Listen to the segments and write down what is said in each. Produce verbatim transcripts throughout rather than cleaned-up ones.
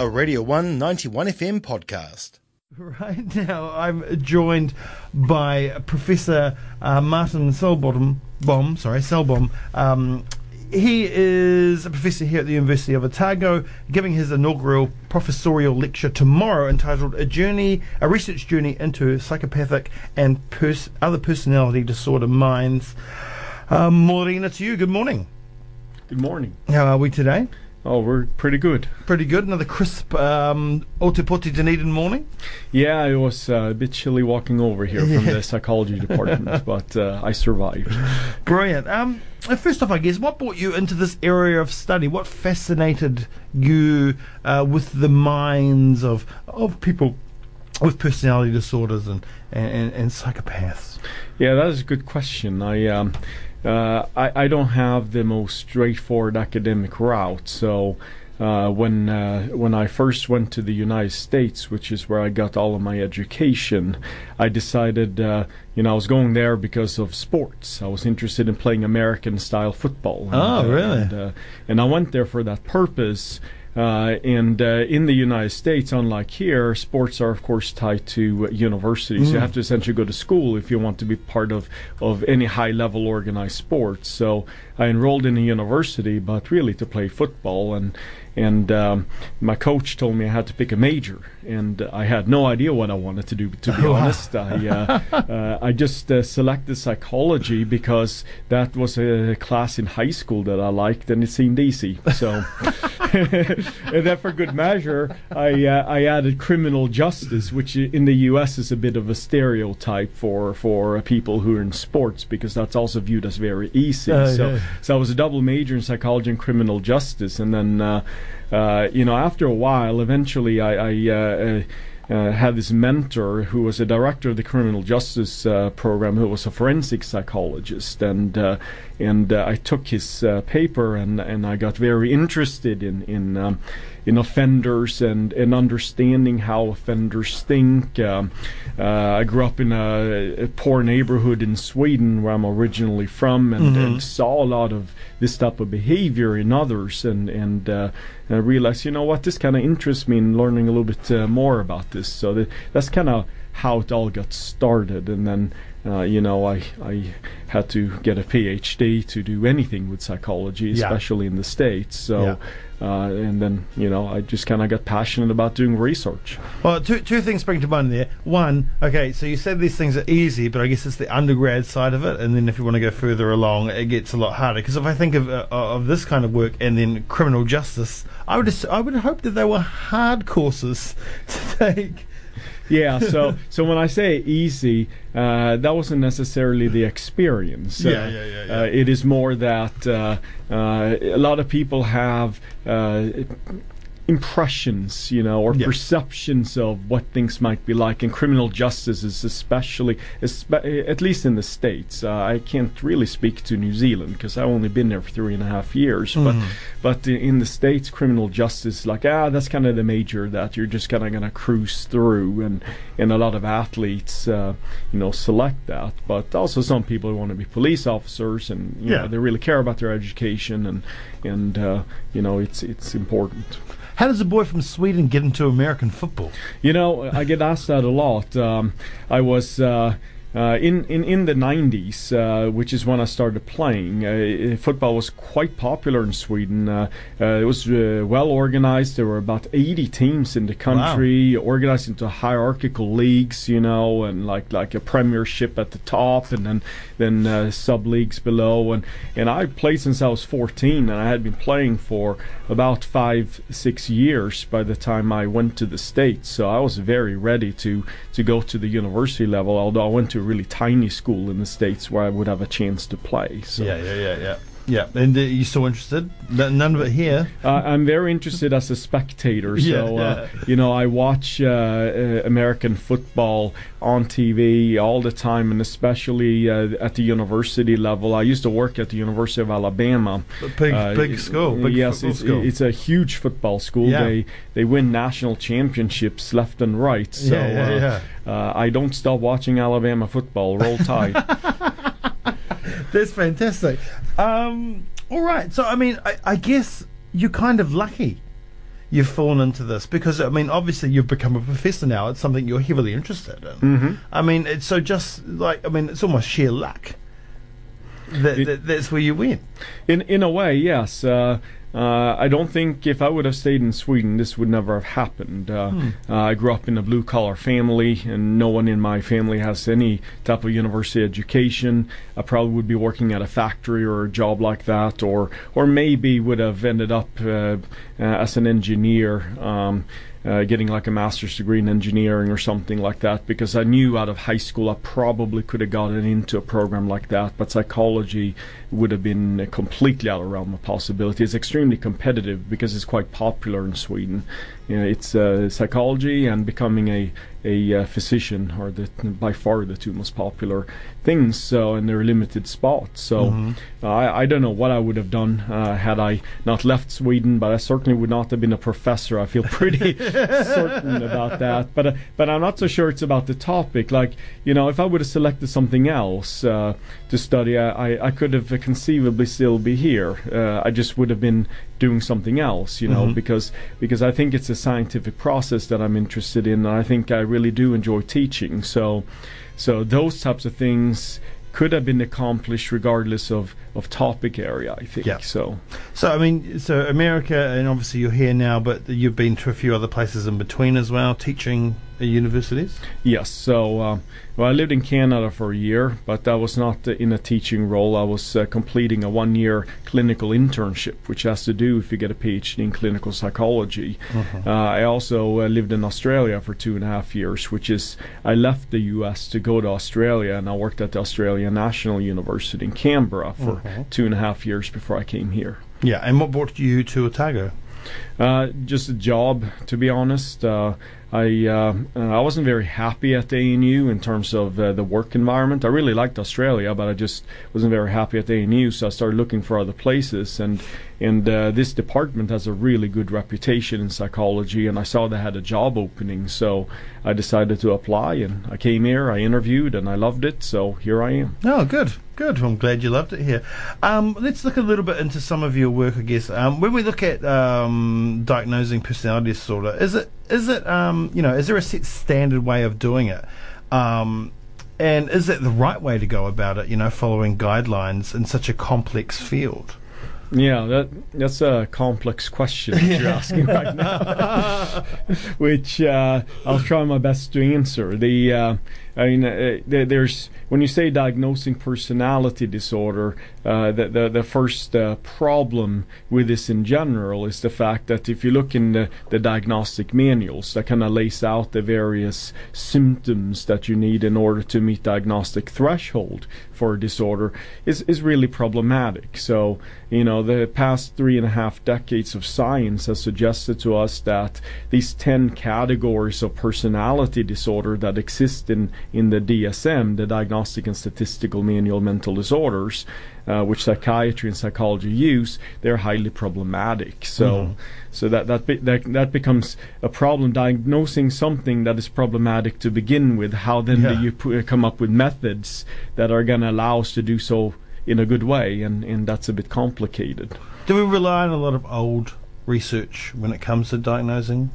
a Radio one ninety-one F M podcast. Right now, I'm joined by Professor uh, Martin Sellbom. Bom, sorry, Sellbom. Um, he is a professor here at the University of Otago, giving his inaugural professorial lecture tomorrow, entitled "A Journey, a Research Journey into Psychopathic and pers- Other Personality Disorder Minds." Uh, Morena to you. Good morning. Good morning. How are we today? Oh, we're pretty good. Pretty good. Another crisp um, Otepoti Dunedin morning. Yeah, it was uh, a bit chilly walking over here yeah. from the psychology department, but uh, I survived. Brilliant. Um, first off, I guess, what brought you into this area of study? What fascinated you uh, with the minds of of people with personality disorders and, and, and psychopaths? Yeah, that is a good question. I. Um, Uh, I, I don't have the most straightforward academic route, so uh, when uh, when I first went to the United States, which is where I got all of my education, I decided, uh, you know, I was going there because of sports. I was interested in playing American-style football. And, oh, really? And, uh, and I went there for that purpose. Uh, and uh, in the United States, unlike here, sports are, of course, tied to uh, universities. Mm. You have to essentially go to school if you want to be part of, of any high-level organized sports. So I enrolled in a university, but really to play football. And and um, my coach told me I had to pick a major. And I had no idea what I wanted to do, to be honest. I, uh, uh, I just uh, selected psychology because that was a class in high school that I liked, and it seemed easy. So... And then, for good measure, I uh, I added criminal justice, which in the U S is a bit of a stereotype for for people who are in sports, because that's also viewed as very easy. Uh, so, yeah. so I was a double major in psychology and criminal justice, and then uh, uh, you know, after a while, eventually, I. I uh, uh, Uh, had this mentor who was a director of the criminal justice uh, program, who was a forensic psychologist, and uh, and uh, I took his uh, paper, and and I got very interested in in um, in offenders and and understanding how offenders think. Um, uh, I grew up in a, a poor neighborhood in Sweden, where I'm originally from, and, mm-hmm. and saw a lot of this type of behavior in others, and and, uh, and I realized, you know what, this kind of interests me in learning a little bit uh, more about this. So that, that's kind of how it all got started, and then uh, you know I I had to get a PhD to do anything with psychology, especially yeah. in the States. So yeah. uh, and then you know I just kind of got passionate about doing research. Well, two two things spring to mind there. One, okay, so you said these things are easy, but I guess it's the undergrad side of it, and then if you want to go further along, it gets a lot harder. Because if I think of uh, of this kind of work and then criminal justice, I would just, I would hope that they were hard courses to take. Yeah, so so when I say easy, uh, that wasn't necessarily the experience. Yeah, uh, yeah, yeah. yeah. Uh, it is more that uh, uh, a lot of people have uh, impressions, you know, or yeah. perceptions of what things might be like. And criminal justice is especially, espe- at least in the States. Uh, I can't really speak to New Zealand because I've only been there for three and a half years. Mm. But but in the States, criminal justice, like, ah, that's kind of the major that you're just kind of going to cruise through. And, and a lot of athletes, uh, you know, select that. But also some people want to be police officers, and, you yeah. know, they really care about their education. And, and uh, you know, it's it's important. How does a boy from Sweden get into American football? You know, I get asked that a lot. Um, I was uh, uh, in, in, in the nineties, uh, which is when I started playing. Uh, football was quite popular in Sweden. Uh, uh, it was uh, well organized. There were about eighty teams in the country, wow. organized into hierarchical leagues, you know, and like, like a premiership at the top, and then, then uh, sub-leagues below. And, and I played since I was fourteen, and I had been playing for about five, six years by the time I went to the States. So I was very ready to, to go to the university level, although I went to a really tiny school in the States where I would have a chance to play. So. Yeah, yeah, yeah, yeah. Yeah, and uh, you're so interested? None of it here. Uh, I'm very interested as a spectator. So, yeah, uh, yeah. you know, I watch uh, uh, American football on T V all the time, and especially uh, at the university level. I used to work at the University of Alabama. A big, uh, big school. Big yes, it's, school. it's a huge football school. Yeah. They they win national championships left and right. So yeah, yeah, yeah. Uh, uh, I don't stop watching Alabama football. Roll Tide. That's fantastic. Um, all right. So, I mean, I, I guess you're kind of lucky. you've fallen into this? Because, I mean, obviously you've become a professor now. It's something you're heavily interested in. Mm-hmm. I mean, it's so just like, I mean, it's almost sheer luck that, it, that that's where you went. In in a way, yes. Uh, Uh, I don't think if I would have stayed in Sweden, this would never have happened. Uh, hmm. uh, I grew up in a blue-collar family, and no one in my family has any type of university education. I probably would be working at a factory or a job like that, or or maybe would have ended up uh, uh, as an engineer, um, uh, getting like a master's degree in engineering or something like that, because I knew out of high school I probably could have gotten into a program like that, but psychology would have been completely out of the realm of possibility. It's extremely competitive because it's quite popular in Sweden. You know, it's uh, psychology and becoming a a uh, physician are the, by far the two most popular things, so, and they're limited spots. So mm-hmm. uh, I, I don't know what I would have done uh, had I not left Sweden, but I certainly would not have been a professor. I feel pretty certain about that. But uh, but I'm not so sure it's about the topic. Like, you know, if I would have selected something else uh, to study, I, I, I could have conceivably still be here. Uh, I just would have been doing something else, you know, mm-hmm. because because I think it's a scientific process that I'm interested in, and I think I really do enjoy teaching. So so those types of things could have been accomplished regardless of, of topic area, I think. Yep. So So I mean so America, and obviously you're here now, but you've been to a few other places in between as well, teaching at universities? Yes. So um, well, I lived in Canada for a year, but I was not uh, in a teaching role. I was uh, completing a one-year clinical internship, which has to do if you get a PhD in clinical psychology. Uh-huh. Uh, I also uh, lived in Australia for two and a half years, which is, I left the U S to go to Australia, and I worked at the Australian National University in Canberra for uh-huh. two and a half years before I came here. Yeah, and what brought you to Otago? Uh, just a job, to be honest. Uh, I uh, I wasn't very happy at A N U in terms of uh, the work environment. I really liked Australia, but I just wasn't very happy at A N U, so I started looking for other places. And and uh, this department has a really good reputation in psychology, and I saw they had a job opening, so I decided to apply. And I came here, I interviewed, and I loved it, so here I am. Oh, good. Good. Well, I'm glad you loved it here. Um, let's look a little bit into some of your work, I guess. Um, when we look at um, diagnosing personality disorder, is it is it um, you know is there a set standard way of doing it, um, and is it the right way to go about it? You know, following guidelines in such a complex field. Yeah, that that's a complex question that you're asking right now, which uh, I'll try my best to answer. The uh, I mean, uh, there's when you say diagnosing personality disorder, uh, the, the the first uh, problem with this in general is the fact that if you look in the, the diagnostic manuals, that kind of lays out the various symptoms that you need in order to meet diagnostic threshold for a disorder, is is really problematic. So you know. The past three and a half decades of science has suggested to us that these ten categories of personality disorder that exist in, in the D S M, the Diagnostic and Statistical Manual of Mental Disorders, uh, which psychiatry and psychology use, they're highly problematic. So, mm-hmm. so that that, be, that that becomes a problem. Diagnosing something that is problematic to begin with, how then yeah. do you p- come up with methods that are going to allow us to do so in a good way, and, and that's a bit complicated. Do we rely on a lot of old research when it comes to diagnosing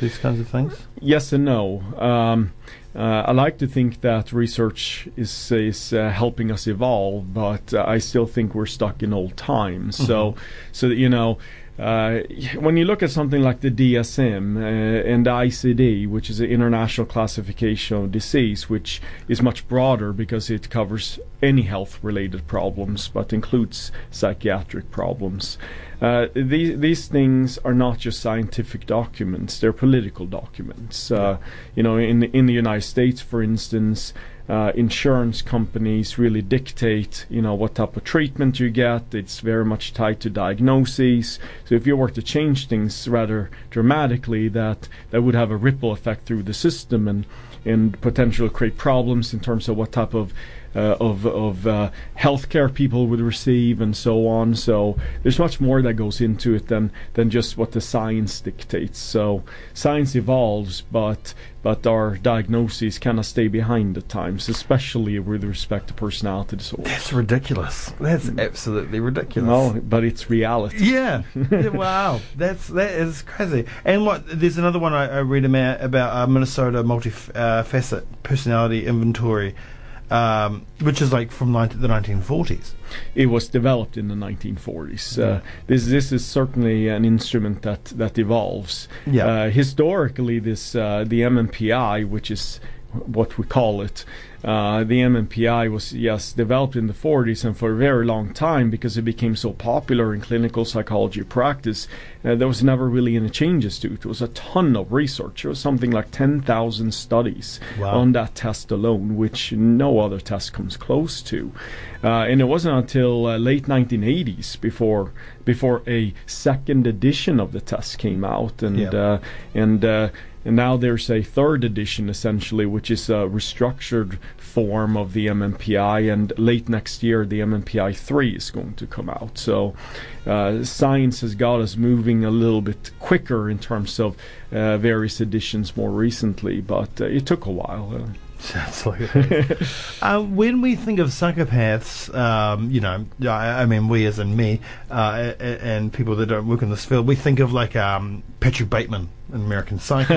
these kinds of things? Yes and no. Um, uh, I like to think that research is is uh, helping us evolve, but uh, I still think we're stuck in old times. Mm-hmm. So, so that, you know, Uh, when you look at something like the D S M uh, and the I C D, which is an international classification of disease, which is much broader because it covers any health-related problems but includes psychiatric problems. Uh, these these things are not just scientific documents; they're political documents. Uh, you know, in in the United States, for instance. Uh, insurance companies really dictate, you know, what type of treatment you get. It's very much tied to diagnoses. So if you were to change things rather dramatically, that that would have a ripple effect through the system and and potentially create problems in terms of what type of uh, of of uh, healthcare people would receive and so on. So there's much more that goes into it than than just what the science dictates. So science evolves, but but our diagnoses kind of stay behind at times, especially with respect to personality disorders. That's ridiculous. That's absolutely ridiculous. No, but it's reality. Yeah. Wow. That's that is crazy. And what there's another one I, I read about, about uh, Minnesota multi-facet uh, personality inventory, um, which is like from the nineteen forties. It was developed in the nineteen forties. Yeah. Uh, this this is certainly an instrument that that evolves. Yeah. Uh, historically, this uh, the M M P I, which is what we call it, uh, the M M P I was, yes, developed in the forties, and for a very long time, because it became so popular in clinical psychology practice, uh, there was never really any changes to it. It was a ton of research. There was something like ten thousand studies wow. on that test alone, which no other test comes close to. Uh, and it wasn't until uh, late nineteen eighties before before a second edition of the test came out, and yep. uh, and uh, And now there's a third edition, essentially, which is a restructured form of the M M P I, and late next year the M M P I three is going to come out. So uh, science has got us moving a little bit quicker in terms of uh, various editions more recently, but uh, it took a while. Uh, Sounds like it. uh, when we think of psychopaths, um, you know, I, I mean, we as in me, uh, and, and people that don't work in this field, we think of like um, Patrick Bateman in American Psycho.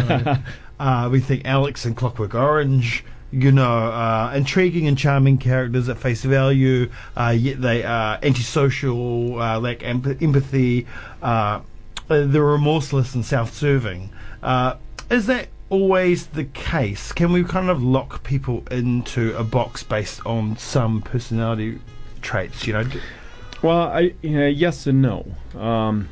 uh, we think Alex in Clockwork Orange, you know, uh, intriguing and charming characters at face value, uh, yet they are antisocial, uh, lack em- empathy, uh, they're remorseless and self-serving. Uh, is that always the case? Can we kind of lock people into a box based on some personality traits, you know? Well, I, uh, yes and no. Um,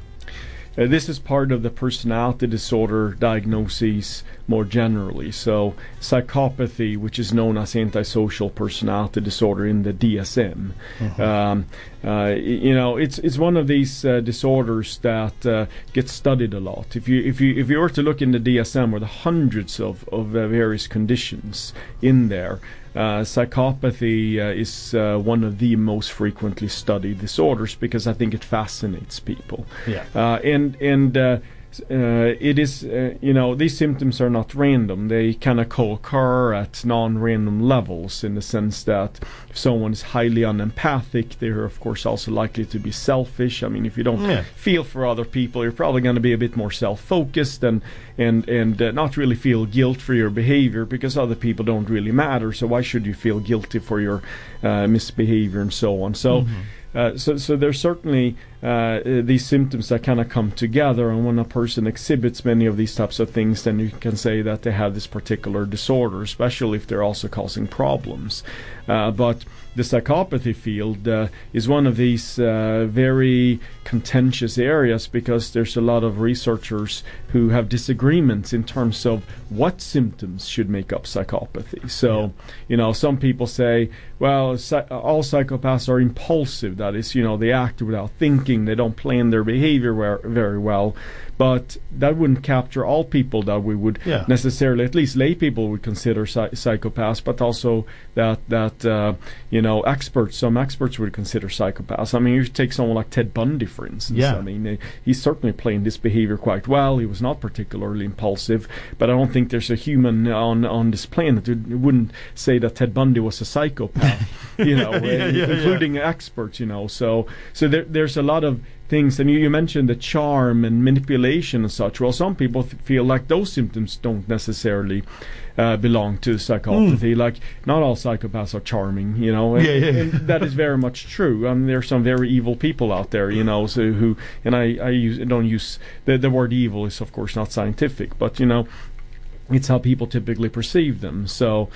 uh, this is part of the personality disorder diagnoses more generally. So psychopathy, which is known as antisocial personality disorder in the D S M, mm-hmm. um, uh, you know, it's it's one of these uh, disorders that uh, gets studied a lot. If you if you if you were to look in the D S M, or the hundreds of of uh, various conditions in there, uh, psychopathy uh, is uh, one of the most frequently studied disorders, because I think it fascinates people. Yeah, uh, and and. Uh, Uh, it is, uh, you know, these symptoms are not random. They kind of co-occur at non-random levels, in the sense that if someone is highly unempathic, they're of course also likely to be selfish. I mean, if you don't yeah. feel for other people, you're probably going to be a bit more self-focused and and and uh, not really feel guilt for your behavior, because other people don't really matter. So why should you feel guilty for your uh, misbehavior and so on? So. Mm-hmm. Uh, so, so there's certainly uh, these symptoms that kind of come together, and when a person exhibits many of these types of things, then you can say that they have this particular disorder, especially if they're also causing problems. Uh, but the psychopathy field uh, is one of these uh, very contentious areas, because there's a lot of researchers who have disagreements in terms of what symptoms should make up psychopathy. So, you know, some people say, well, psy- all psychopaths are impulsive. That is, you know, they act without thinking. They don't plan their behavior wer- very well. But that wouldn't capture all people that we would yeah. necessarily, at least lay people would consider psych- psychopaths, but also that, that uh, you know, experts, some experts would consider psychopaths. I mean, you take someone like Ted Bundy, for instance. Yeah. I mean, he certainly planned his behavior quite well. He was not particularly impulsive, but I don't think there's a human on, on this planet who wouldn't say that Ted Bundy was a psychopath, you know, yeah, yeah, including yeah. experts, you know. So, so there, there's a lot of things, and you, you mentioned the charm and manipulation and such. Well, some people th- feel like those symptoms don't necessarily uh, belong to psychopathy. Mm. Like, not all psychopaths are charming, you know. And, yeah, yeah. and that is very much true. I mean, there are some very evil people out there, you know. So who, and I, I use, I don't use the, the word evil is of course not scientific, but you know, it's how people typically perceive them. So.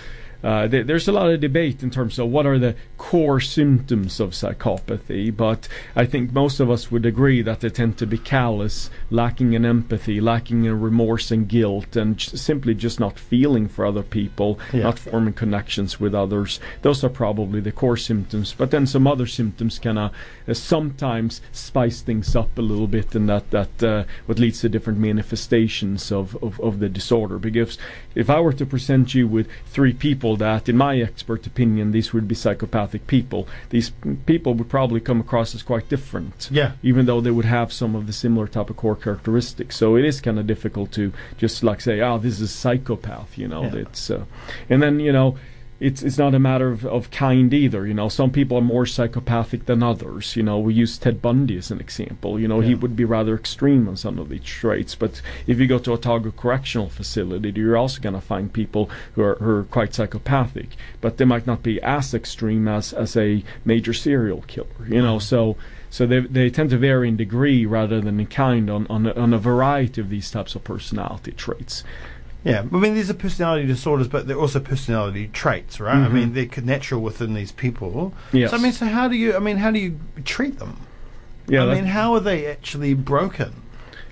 Uh, th- there's a lot of debate in terms of what are the core symptoms of psychopathy, but I think most of us would agree that they tend to be callous, lacking in empathy, lacking in remorse and guilt, and j- simply just not feeling for other people, yeah. not forming connections with others. Those are probably the core symptoms, but then some other symptoms can uh, uh, sometimes spice things up a little bit, and that, that uh, what leads to different manifestations of, of, of the disorder. Because if I were to present you with three people people that, in my expert opinion, these would be psychopathic people. These people would probably come across as quite different, yeah. even though they would have some of the similar type of core characteristics. So it is kind of difficult to just like say, oh, this is a psychopath, you know. Yeah. It's uh, and then, you know, It's it's not a matter of, of kind either, you know. Some people are more psychopathic than others, you know. We use Ted Bundy as an example, you know. Yeah. He would be rather extreme on some of these traits. But if you go to Otago Correctional Facility, you're also going to find people who are, who are quite psychopathic. But they might not be as extreme as, as a major serial killer, you know. So so they they tend to vary in degree rather than in kind on, on, on a variety of these types of personality traits. Yeah, I mean, these are personality disorders, but they're also personality traits, right? Mm-hmm. I mean, they're natural within these people. Yes. So, I mean, so how do you? I mean, how do you treat them? Yeah. I mean, how are they actually broken?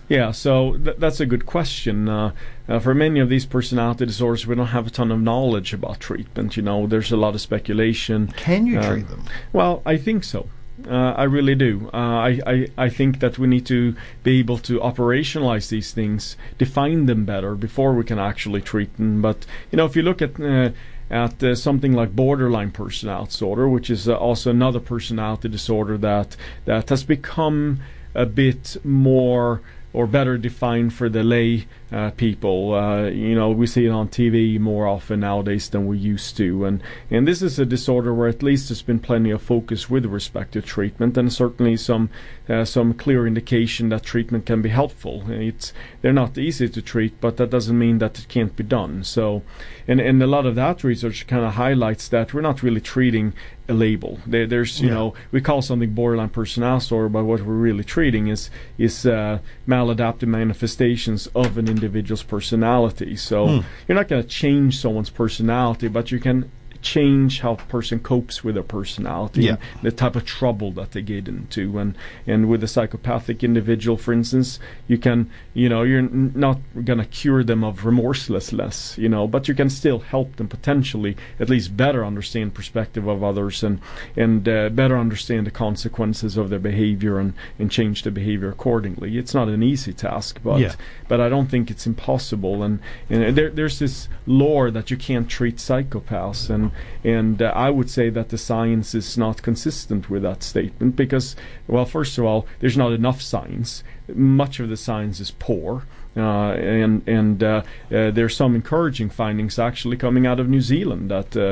Yeah, so th- that's a good question. Uh, uh, for many of these personality disorders, we don't have a ton of knowledge about treatment. You know, there's a lot of speculation. Can you uh, treat them? Well, I think so. Uh, I really do. Uh, I, I, I think that we need to be able to operationalize these things, define them better before we can actually treat them. But, you know, if you look at uh, at uh, something like borderline personality disorder, which is uh, also another personality disorder that that has become a bit more or better defined for the lay uh, people. Uh, you know, we see it on T V more often nowadays than we used to. And, and this is a disorder where at least there's been plenty of focus with respect to treatment, and certainly some uh, some clear indication that treatment can be helpful. It's They're not easy to treat, but that doesn't mean that it can't be done. So, and, and a lot of that research kind of highlights that we're not really treating a label. There, there's, you yeah. know, we call something borderline personality disorder, but what we're really treating is is uh, maladaptive manifestations of an individual's personality. So mm. you're not going to change someone's personality, but you can change how a person copes with their personality yeah. and the type of trouble that they get into. And and with a psychopathic individual, for instance, you can, you know, you're n- not going to cure them of remorselessness, you know, but you can still help them potentially at least better understand perspective of others and and uh, better understand the consequences of their behavior and, and change the behavior accordingly. It's not an easy task, but yeah. but I don't think it's impossible. And, and there, there's this lore that you can't treat psychopaths, and And uh, I would say that the science is not consistent with that statement because, well, first of all, there's not enough science. Much of the science is poor. Uh, and and uh, uh, there's some encouraging findings actually coming out of New Zealand that uh,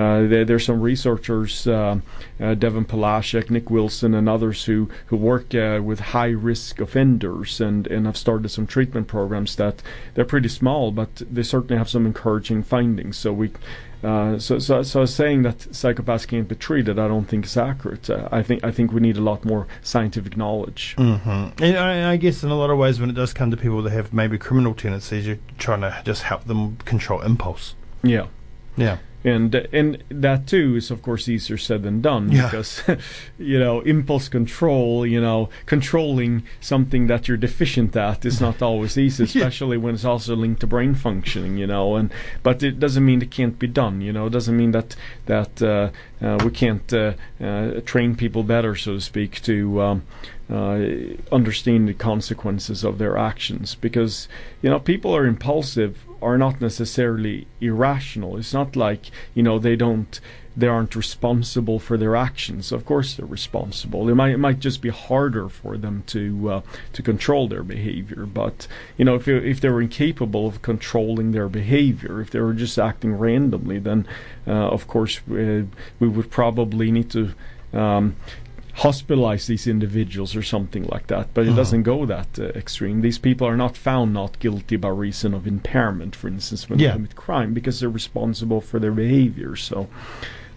uh, there, there's some researchers, uh, uh, Devin Palaszek, Nick Wilson, and others who who work uh, with high risk offenders and, and have started some treatment programs that they're pretty small, but they certainly have some encouraging findings. So we, uh, so so so saying that psychopaths can't be treated, I don't think is accurate. Uh, I think I think we need a lot more scientific knowledge. Mm-hmm. And I, I guess in a lot of ways, when it does come to people that have maybe criminal tendencies, you're trying to just help them control impulse. Yeah, yeah, and and that too is of course easier said than done yeah. because you know impulse control, you know, controlling something that you're deficient at is not always easy, especially yeah. when it's also linked to brain functioning, you know. And but it doesn't mean it can't be done, you know. It doesn't mean that that uh, uh, we can't uh, uh, train people better, so to speak, to. Um, Uh, understand the consequences of their actions, because you know people are impulsive are not necessarily irrational. It's not like you know they don't they aren't responsible for their actions. Of course they're responsible. It might it might just be harder for them to uh, to control their behavior. But you know if if they were incapable of controlling their behavior, if they were just acting randomly, then uh, of course we, we would probably need to. Um, hospitalize these individuals or something like that, but it uh-huh. doesn't go that uh, extreme. These people are not found not guilty by reason of impairment, for instance, when yeah. they commit crime, because they're responsible for their behavior. So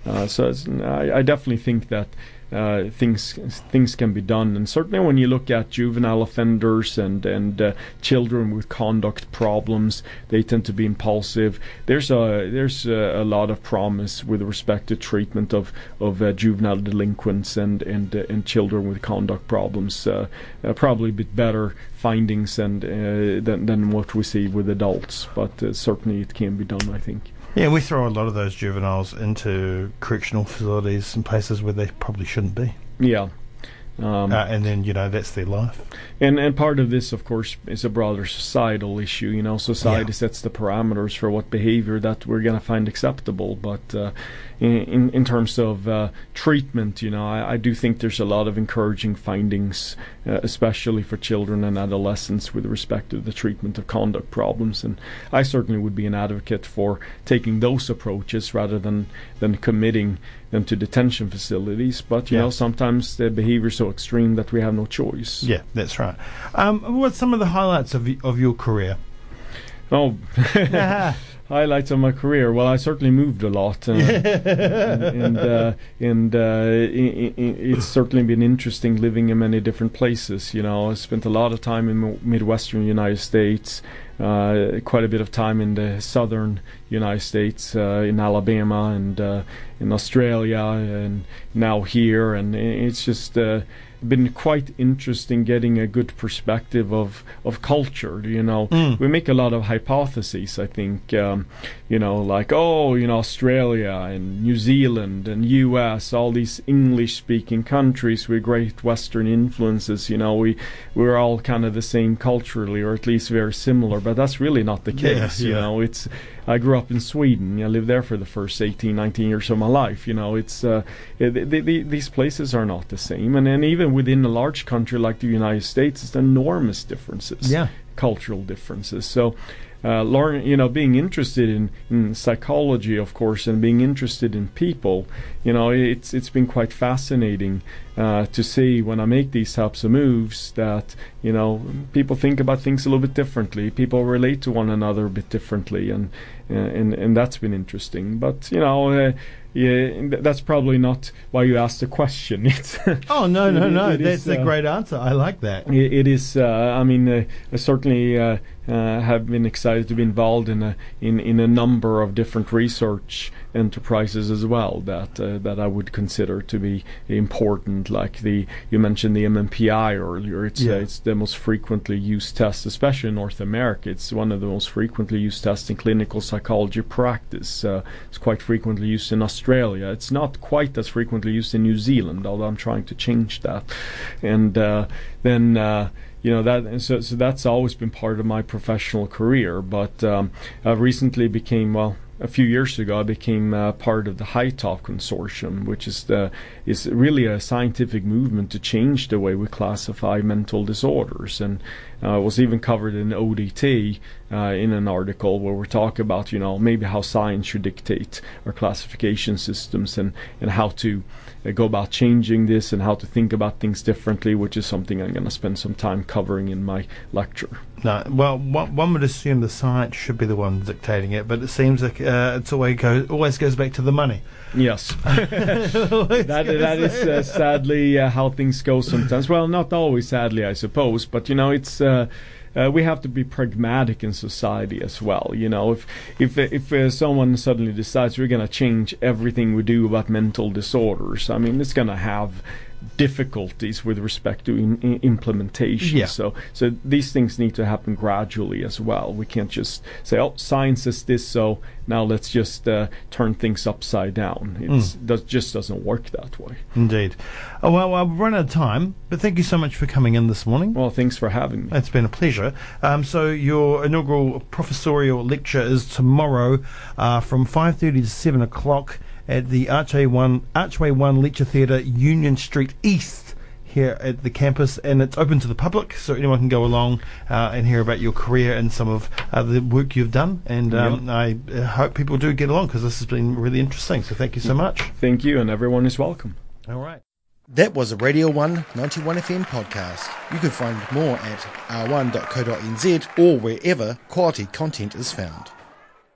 uh, so it's, I, I definitely think that uh, things things can be done, and certainly when you look at juvenile offenders and, and uh, children with conduct problems, they tend to be impulsive. There's a there's a, a lot of promise with respect to treatment of of uh, juvenile delinquents and and, uh, and children with conduct problems. Uh, uh, probably a bit better findings and uh, than than what we see with adults, but uh, certainly it can be done, I think. Yeah, we throw a lot of those juveniles into correctional facilities and places where they probably shouldn't be. Yeah, Um, uh, and then, you know, that's their life. And and part of this, of course, is a broader societal issue. You know, society yeah. sets the parameters for what behavior that we're going to find acceptable. But uh, in in terms of uh, treatment, you know, I, I do think there's a lot of encouraging findings, uh, especially for children and adolescents with respect to the treatment of conduct problems. And I certainly would be an advocate for taking those approaches rather than, than committing them to detention facilities. But, you yeah. know, sometimes their behavior is so extreme that we have no choice. Yeah, that's right. Um, what's some of the highlights of y- of your career? Oh, uh-huh. highlights of my career. Well, I certainly moved a lot, uh, and and, uh, and uh, it, it, it's certainly been interesting living in many different places. You know, I spent a lot of time in the Midwestern United States. Uh, quite a bit of time in the southern United States, uh, in Alabama and uh, in Australia, and now here. And it's just uh, been quite interesting getting a good perspective of, of culture. You know, mm. we make a lot of hypotheses, I think, um, you know, like, oh, you know, Australia and New Zealand and U S, all these English-speaking countries with great Western influences, you know, we, we're all kind of the same culturally, or at least very similar. But that's really not the case, yeah, yeah. you know. It's I grew up in Sweden. I lived there for the first eighteen, nineteen years of my life. You know, it's uh, th- th- th- these places are not the same. And then even within a large country like the United States, it's enormous differences, yeah. cultural differences. So, uh, learn, you know, being interested in, in psychology, of course, and being interested in people, you know, it's it's been quite fascinating. Uh, to see when I make these types of moves that, you know, people think about things a little bit differently. People relate to one another a bit differently, and and, and that's been interesting. But, you know, uh, yeah, that's probably not why you asked the question. It's oh, no, no, no. It, it that's is, a uh, great answer. I like that. It, it is, uh, I mean, uh, I certainly uh, uh, have been excited to be involved in a, in, in a number of different research enterprises as well that uh, that I would consider to be important. Like the you mentioned the M M P I earlier. It's yeah. uh, it's the most frequently used test, especially in North America. It's one of the most frequently used tests in clinical psychology practice. Uh, it's quite frequently used in Australia. It's not quite as frequently used in New Zealand, although I'm trying to change that. And uh, then. Uh, You know that, and so so that's always been part of my professional career. But um, I recently became well a few years ago. I became uh, part of the HITOP consortium, which is the is really a scientific movement to change the way we classify mental disorders, and uh, was even covered in O D T uh, in an article where we talk about you know maybe how science should dictate our classification systems and and how to. Go about changing this and how to think about things differently, which is something I'm going to spend some time covering in my lecture. No, well, one, one would assume the science should be the one dictating it, but it seems like uh, it's always goes always goes back to the money. Yes, that that is uh, sadly uh, how things go sometimes. Well, not always, sadly, I suppose, but you know, it's. Uh, Uh, we have to be pragmatic in society as well. You know, if if if uh, someone suddenly decides we're going to change everything we do about mental disorders, I mean, it's going to have difficulties with respect to in, in implementation. Yeah. So, so these things need to happen gradually as well. We can't just say, "Oh, science is this, so now let's just uh, turn things upside down." It mm. does, just doesn't work that way. Indeed. Oh, well, I've run out of time, but thank you so much for coming in this morning. Well, thanks for having me. It's been a pleasure. Um, so your inaugural professorial lecture is tomorrow uh, from five thirty to seven o'clock. At the Archway One, Archway One Lecture Theatre, Union Street East, here at the campus, and it's open to the public, so anyone can go along uh, and hear about your career and some of uh, the work you've done. And um, yep. I hope people do get along because this has been really interesting. So thank you so much. Thank you, and everyone is welcome. All right. That was a Radio one ninety-one F M podcast. You can find more at r one dot co dot n z or wherever quality content is found.